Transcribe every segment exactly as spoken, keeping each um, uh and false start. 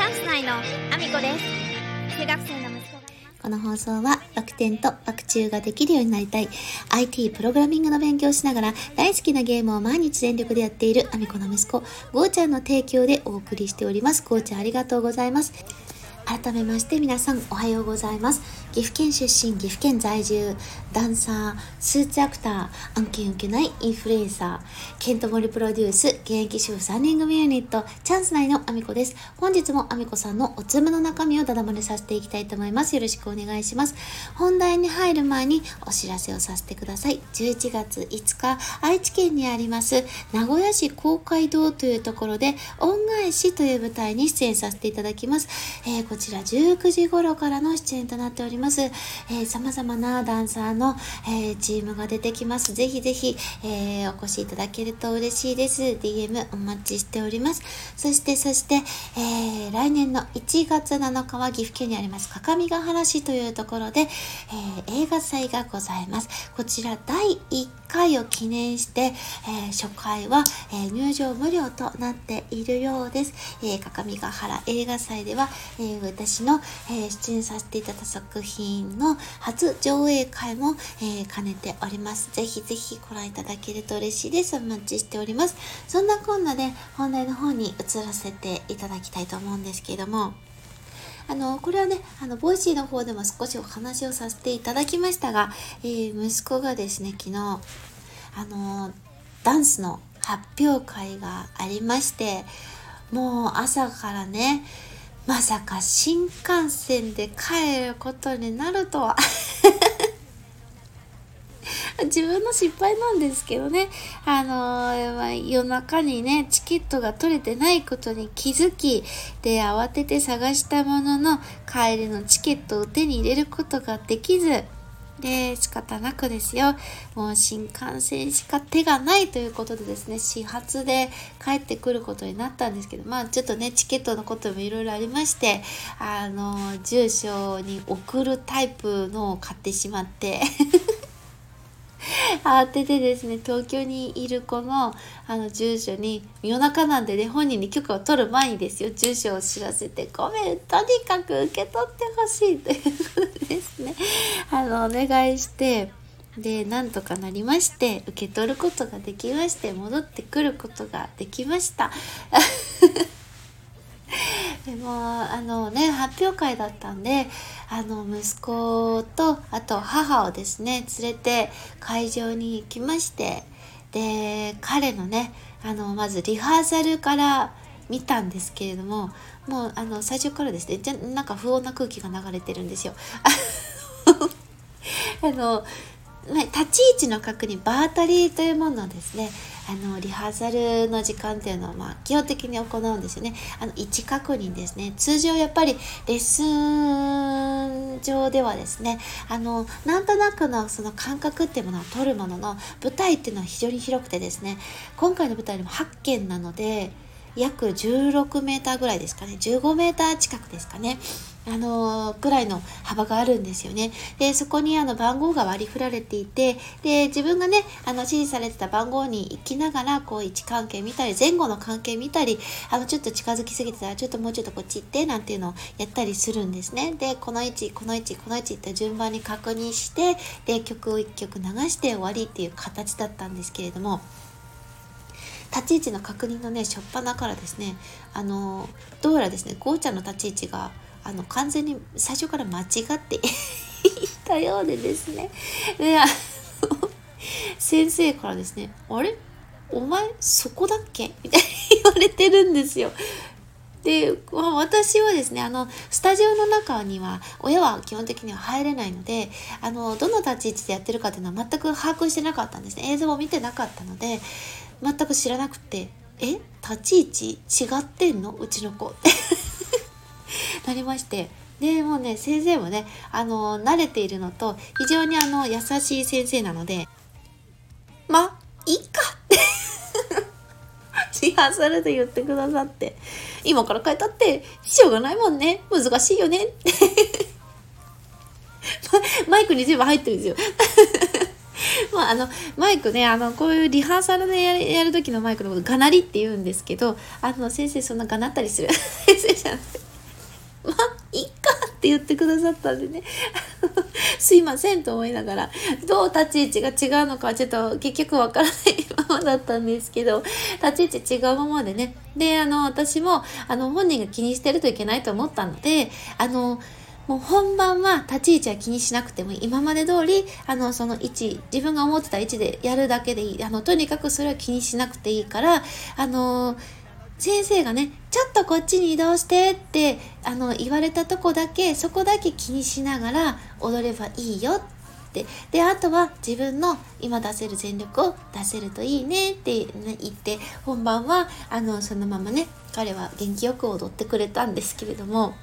チャンス内のアミコです。中学生の息子がこの放送はバク転とバク宙ができるようになりたい アイティー プログラミングの勉強をしながら大好きなゲームを毎日全力でやっているアミコの息子ゴーちゃんの提供でお送りしております。ゴーちゃんありがとうございます。改めまして皆さんおはようございます。岐阜県出身、岐阜県在住、ダンサー、スーツアクター、案件受けないインフルエンサー、ケントモリプロデュース、現役主婦さんにん組ユニットチャンス内のアミコです。本日もアミコさんのおつむの中身をダダ漏れさせていきたいと思います。よろしくお願いします。本題に入る前にお知らせをさせてください。じゅういちがついつか、愛知県にあります名古屋市公会堂というところで恩返しという舞台に出演させていただきます。えーこちらじゅうくじ頃からの出演となっております。えー、様々なダンサーの、えー、チームが出てきます。ぜひぜひ、えー、お越しいただけると嬉しいです。ディーエム お待ちしております。そしてそして、えー、来年のいちがつなのかは岐阜県にあります各務原市というところで、えー、映画祭がございます。こちらだいいっかいを記念して、えー、初回は、えー、入場無料となっているようです。えー、各務原映画祭では、えー私の、えー、出演させていただいた作品の初上映会も、えー、兼ねております。ぜひぜひご覧いただけると嬉しいです。お待ちしております。そんなこんなで本題の方に移らせていただきたいと思うんですけれども、あのこれはねあのボイシーの方でも少しお話をさせていただきましたが、えー、息子がですね昨日あのダンスの発表会がありまして、もう朝からねまさか新幹線で帰ることになるとは自分の失敗なんですけどね、あのー、夜中にねチケットが取れてないことに気づきで慌てて探したものの帰りのチケットを手に入れることができずで仕方なくですよ、もう新幹線しか手がないということでですね始発で帰ってくることになったんですけど、まあちょっとねチケットのこともいろいろありまして、あの住所に送るタイプのを買ってしまって慌ててですね東京にいる子のあの住所に夜中なんでね本人に許可を取る前にですよ住所を知らせてごめんとにかく受け取ってほしいということですねあのお願いして、でなんとかなりまして受け取ることができまして、戻ってくることができましたでもあのね発表会だったんであの息子とあと母をですね連れて会場に行きまして、で彼のねあのまずリハーサルから見たんですけれども、もうあの最初からですねなんか不穏な空気が流れてるんですよあの立ち位置の確認場当たりというものをですねあのリハーサルの時間というのはまあ基本的に行うんですよね。あの位置確認ですね。通常やっぱりレッスン上ではですねあのなんとなくのその感覚っていうものを取るものの、舞台っていうのは非常に広くてですね今回の舞台でもはっけんなので約じゅうろくメーターぐらいですかね、じゅうごメーター近くですかね、あのー、くらいの幅があるんですよね。でそこにあの番号が割り振られていて、で自分がねあの指示されてた番号に行きながらこう位置関係見たり前後の関係見たり、あのちょっと近づきすぎてたらちょっともうちょっとこっち行ってなんていうのをやったりするんですね。でこの位置この位置この位置って順番に確認して、で曲をいっきょく流して終わりっていう形だったんですけれども、立ち位置の確認のね初っ端からですねあのどうやらですねゴーちゃんの立ち位置があの完全に最初から間違っていたようでですね、であの先生からですねあれお前そこだっけみたいに言われてるんですよ。で私はですねあのスタジオの中には親は基本的には入れないのであのどの立ち位置でやってるかっていうのは全く把握してなかったんですね。映像も見てなかったので全く知らなくて、え立ち位置違ってんのうちの子ってなりまして、でもうね先生もねあの慣れているのと非常にあの優しい先生なのでまあいいかリハーサルで言ってくださって、今から変えたってしょうがないもんね難しいよねってマイクに全部入ってるんですよまあ、あのマイクねあのこういうリハーサルでやる、やる時のマイクのことがなりって言うんですけど、あの先生そんながなったりする先生じゃなくてまあいっかって言ってくださったんでねすいませんと思いながら、どう立ち位置が違うのかはちょっと結局わからないままだったんですけど、立ち位置違うままでね、であの私もあの本人が気にしてるといけないと思ったので、あのもう本番は立ち位置は気にしなくてもいい、今まで通りあのその位置、自分が思ってた位置でやるだけでいい、あのとにかくそれは気にしなくていいから、あの先生がねちょっとこっちに移動してってあの言われたとこだけ、そこだけ気にしながら踊ればいいよって、であとは自分の今出せる全力を出せるといいねって言って、本番はあのそのままね彼は元気よく踊ってくれたんですけれども、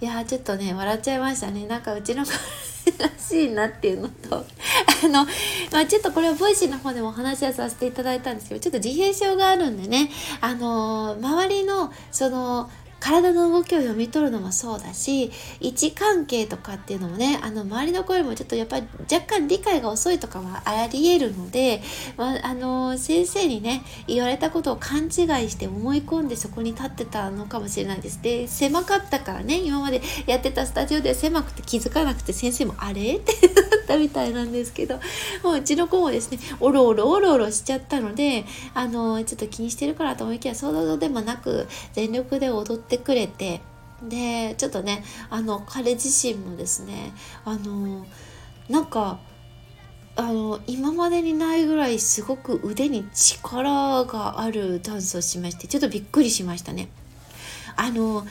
いやーちょっとね笑っちゃいましたね。なんかうちの子らしいなっていうのとあの、まあ、ちょっとこれはボイシーの方でもお話はさせていただいたんですけど、ちょっと自閉症があるんでね、あのー、周りのその体の動きを読み取るのもそうだし、位置関係とかっていうのもね、あの周りの声もちょっとやっぱり若干理解が遅いとかはありえるので、まあ、あの先生にね言われたことを勘違いして思い込んでそこに立ってたのかもしれないです。で狭かったからね、今までやってたスタジオでは狭くて気づかなくて、先生もあれってなったみたいなんですけど、もううちの子もですねおろおろおろおろしちゃったので、あのちょっと気にしてるからと思いきや想像でもなく全力で踊ってってくれて、でちょっとねあの彼自身もですね、あのなんかあの今までにないぐらいすごく腕に力があるダンスをしまして、ちょっとびっくりしましたね。あの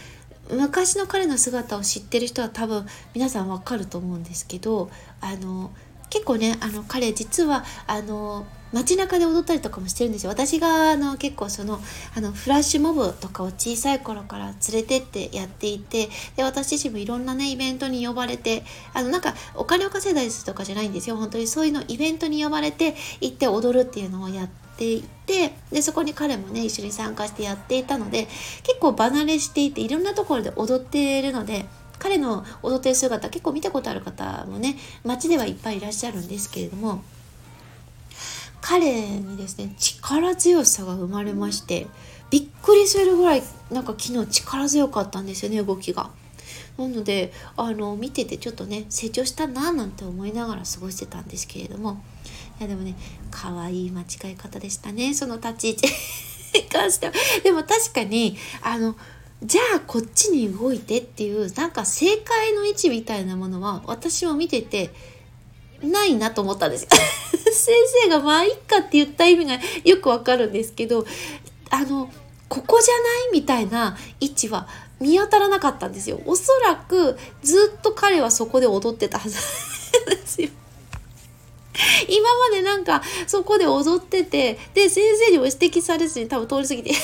昔の彼の姿を知ってる人は多分皆さんわかると思うんですけど、あの結構ねあの彼実はあの街中で踊ったりとかもしてるんですよ。私があの結構そのあのフラッシュモブとかを小さい頃から連れてってやっていて、で私自身もいろんなねイベントに呼ばれて、あのなんかお金を稼いだりとかじゃないんですよ、本当にそういうのイベントに呼ばれて行って踊るっていうのをやっていて、でそこに彼もね一緒に参加してやっていたので、結構離れしていていろんなところで踊っているので、彼の踊ってる姿結構見たことある方もね街ではいっぱいいらっしゃるんですけれども、彼にですね力強さが生まれまして、びっくりするぐらいなんか昨日力強かったんですよね、動きが。なのであの見ててちょっとね成長したななんて思いながら過ごしてたんですけれども、いやでもね可愛い間違い方でしたね、その立ち位置に関しては。でも確かにあのじゃあこっちに動いてっていうなんか正解の位置みたいなものは私も見ててないなと思ったんですよ先生がまあいっかって言った意味がよくわかるんですけど、あのここじゃないみたいな位置は見当たらなかったんですよ。おそらくずっと彼はそこで踊ってたはずなんですよ。今までなんかそこで踊ってて、で先生にも指摘されずに多分通り過ぎて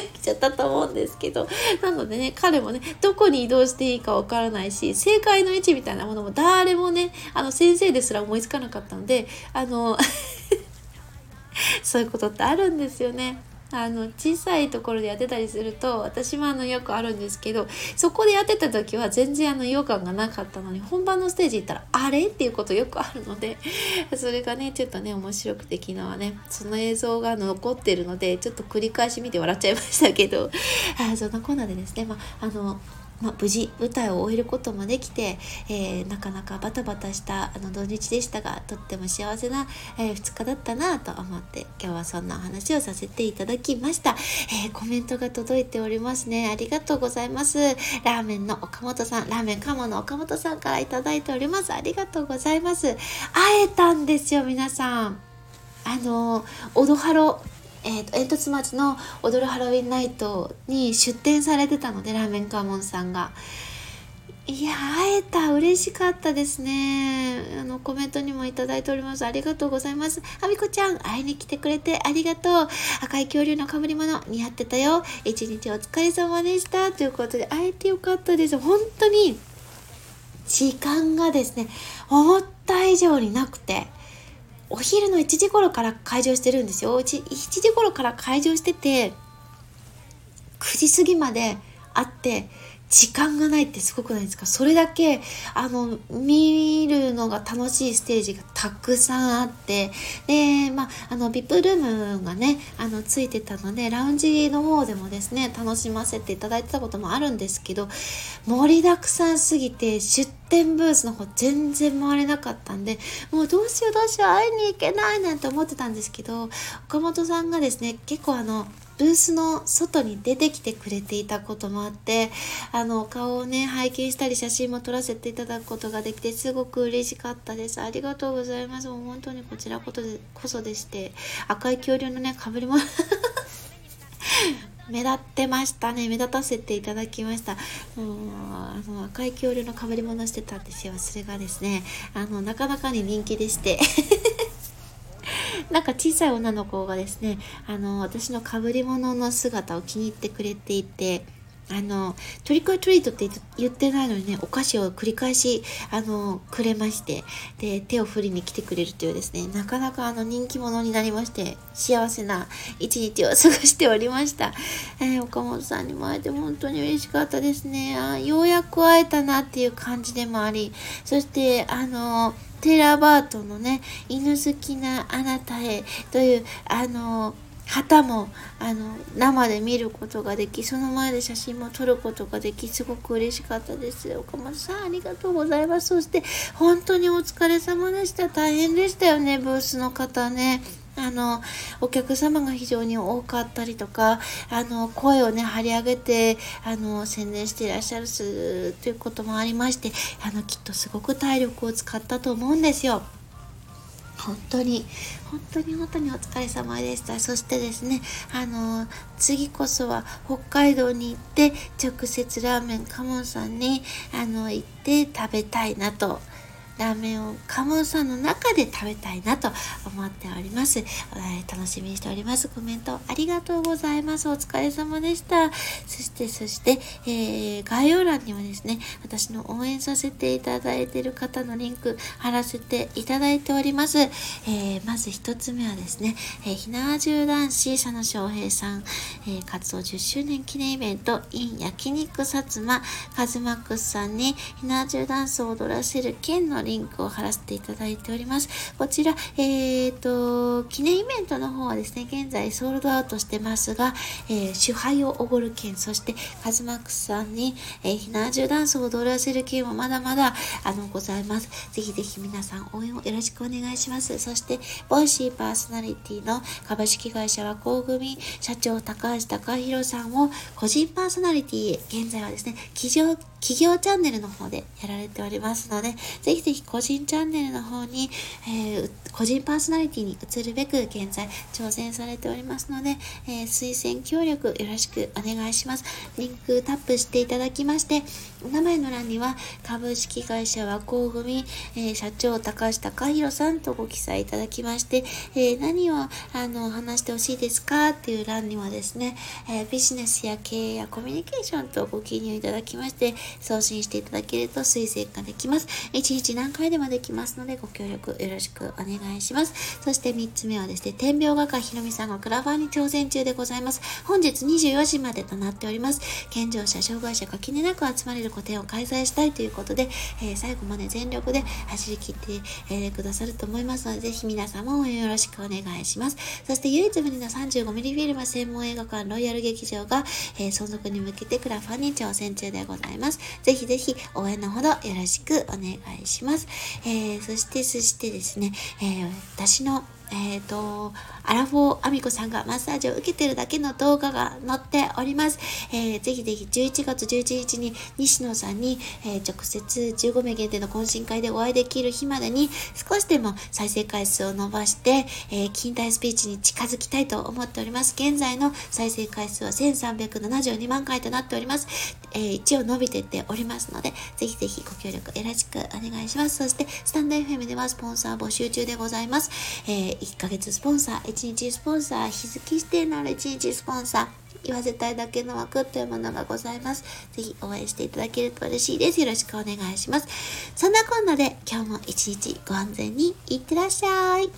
来ちゃったと思うんですけど、なのでね彼もねどこに移動していいかわからないし、正解の位置みたいなものも誰もねあの先生ですら思いつかなかったので、あのそういうことってあるんですよね。あの小さいところでやってたりすると、私もあのよくあるんですけど、そこでやってた時は全然あの違和感がなかったのに、本番のステージ行ったらあれっていうことよくあるので、それがねちょっとね面白くて、昨日はねその映像が残ってるのでちょっと繰り返し見て笑っちゃいましたけどあそんなコーナーでですね、まああのまあ、無事舞台を終えることもできて、えー、なかなかバタバタしたあの土日でしたが、とっても幸せな、えー、ふつかだったなと思って、今日はそんなお話をさせていただきました、えー、コメントが届いておりますね、ありがとうございます。ラーメンの岡本さん、ラーメンカモの岡本さんからいただいております、ありがとうございます。会えたんですよ皆さん、あのー、オドハロえー、と煙突町の踊るハロウィンナイトに出店されてたので、ラーメンカモンさんが、いや会えた、嬉しかったですね。あのコメントにもいただいております、ありがとうございます。あみこちゃん、会いに来てくれてありがとう。赤い恐竜の被り物似合ってたよ、一日お疲れ様でしたということで、会えてよかったです。本当に時間がですね思った以上になくて、お昼のいちじ頃から開場してるんですよ。いちじ頃から開場しててくじ過ぎまであって時間がないってすごくないですか？それだけあの見るのが楽しいステージがたくさんあって、で、まあ、あの ブイアイピー ルームがねあのついてたのでラウンジの方でもですね楽しませていただいてたこともあるんですけど、盛りだくさんすぎて出店ブースの方全然回れなかったんで、もうどうしようどうしよう会いに行けないなんて思ってたんですけど、岡本さんがですね結構あのブースの外に出てきてくれていたこともあって、あの顔をね拝見したり写真も撮らせていただくことができてすごく嬉しかったです。ありがとうございます。もう本当にこちらことでこそでして、赤い恐竜のね被り物目立ってましたね。目立たせていただきました。もうあの赤い恐竜の被り物してたんですよ。それがですねあのなかなかに人気でしてなんか小さい女の子がですねあの私の被り物の姿を気に入ってくれていて、あのトリックオアトリートって言ってないのにねお菓子を繰り返しあのくれまして、で手を振りに来てくれるというですねなかなかあの人気者になりまして、幸せな一日を過ごしておりました。えー、岡本さんにも会えて本当に嬉しかったですね。あようやく会えたなっていう感じでもあり、そしてあのテラバートのね犬好きなあなたへというあの旗もあの生で見ることができ、その前で写真も撮ることができ、すごく嬉しかったです。岡本さんありがとうございます。そして本当にお疲れ様でした。大変でしたよねブースの方ね。あのお客様が非常に多かったりとか、あの声をね張り上げてあの宣伝していらっしゃるすということもありまして、あのきっとすごく体力を使ったと思うんですよ。本当に本当に本当にお疲れ様でした。そしてですねあの次こそは北海道に行って直接ラーメンカモンさんにあの行って食べたいなと、ラーメンをカモンさんの中で食べたいなと思っております。えー、楽しみにしております。コメントありがとうございます。お疲れ様でした。そしてそして、えー、概要欄にはですね私の応援させていただいている方のリンク貼らせていただいております。えー、まず一つ目はですね、えー、火縄銃男子佐野翔平さん、えー、活動じゅっしゅうねん記念イベント in 焼肉薩摩カズマックスさんに火縄銃ダンスを踊らせる剣のリンクを貼らせていただいております。こちら、えー、と記念イベントの方はですね現在ソールドアウトしてますが、えー、主杯をおごる券、そしてカズマックスさんに、えー、火縄銃ダンスを踊らせる券もまだまだあのございます。ぜひぜひ皆さん応援をよろしくお願いします。そしてボイシーパーソナリティの株式会社和光組社長高橋貴博さんを個人パーソナリティ、現在はですね企業企業チャンネルの方でやられておりますので、ぜひぜひ個人チャンネルの方に、えー、個人パーソナリティに移るべく現在挑戦されておりますので、えー、推薦協力よろしくお願いします。リンクタップしていただきまして、お名前の欄には株式会社和光組、えー、社長高橋貴博さんとご記載いただきまして、えー、何をあの話してほしいですかっていう欄にはですね、えー、ビジネスや経営やコミュニケーションとご記入いただきまして送信していただけると推薦ができます。いちにち何回でもできますのでご協力よろしくお願いします。そしてみっつめはですね、天秤画家ひろみさんがクラファンに挑戦中でございます。本日にじゅうよじまでとなっております。健常者障害者が垣根なく集まれる個展を開催したいということで、えー、最後まで全力で走り切って、えー、くださると思いますので、ぜひ皆さんも応援よろしくお願いします。そして唯一無二の さんじゅうごミリ フィルム専門映画館ロイヤル劇場が、えー、存続に向けてクラファンに挑戦中でございます。ぜひぜひ応援のほどよろしくお願いします。えー、そしてそしてですね、えー、私のえーと、アラフォーアミコさんがマッサージを受けてるだけの動画が載っております。えー、ぜひぜひじゅういちがつじゅういちにちに西野さんに、えー、直接じゅうごめい限定の懇親会でお会いできる日までに少しでも再生回数を伸ばして、えー、近代スピーチに近づきたいと思っております。現在の再生回数はせんさんびゃくななじゅうにまんかいとなっております。えー、一応伸びてっておりますので、ぜひぜひご協力よろしくお願いします。そしてスタンド エフエム ではスポンサー募集中でございます。えーいっかげつスポンサー、いちにちスポンサー、日付指定のあるいちにちスポンサー、言わせたいだけの枠というものがございます。ぜひ応援していただけると嬉しいです。よろしくお願いします。そんなこんなで今日も一日ご安全にいってらっしゃい。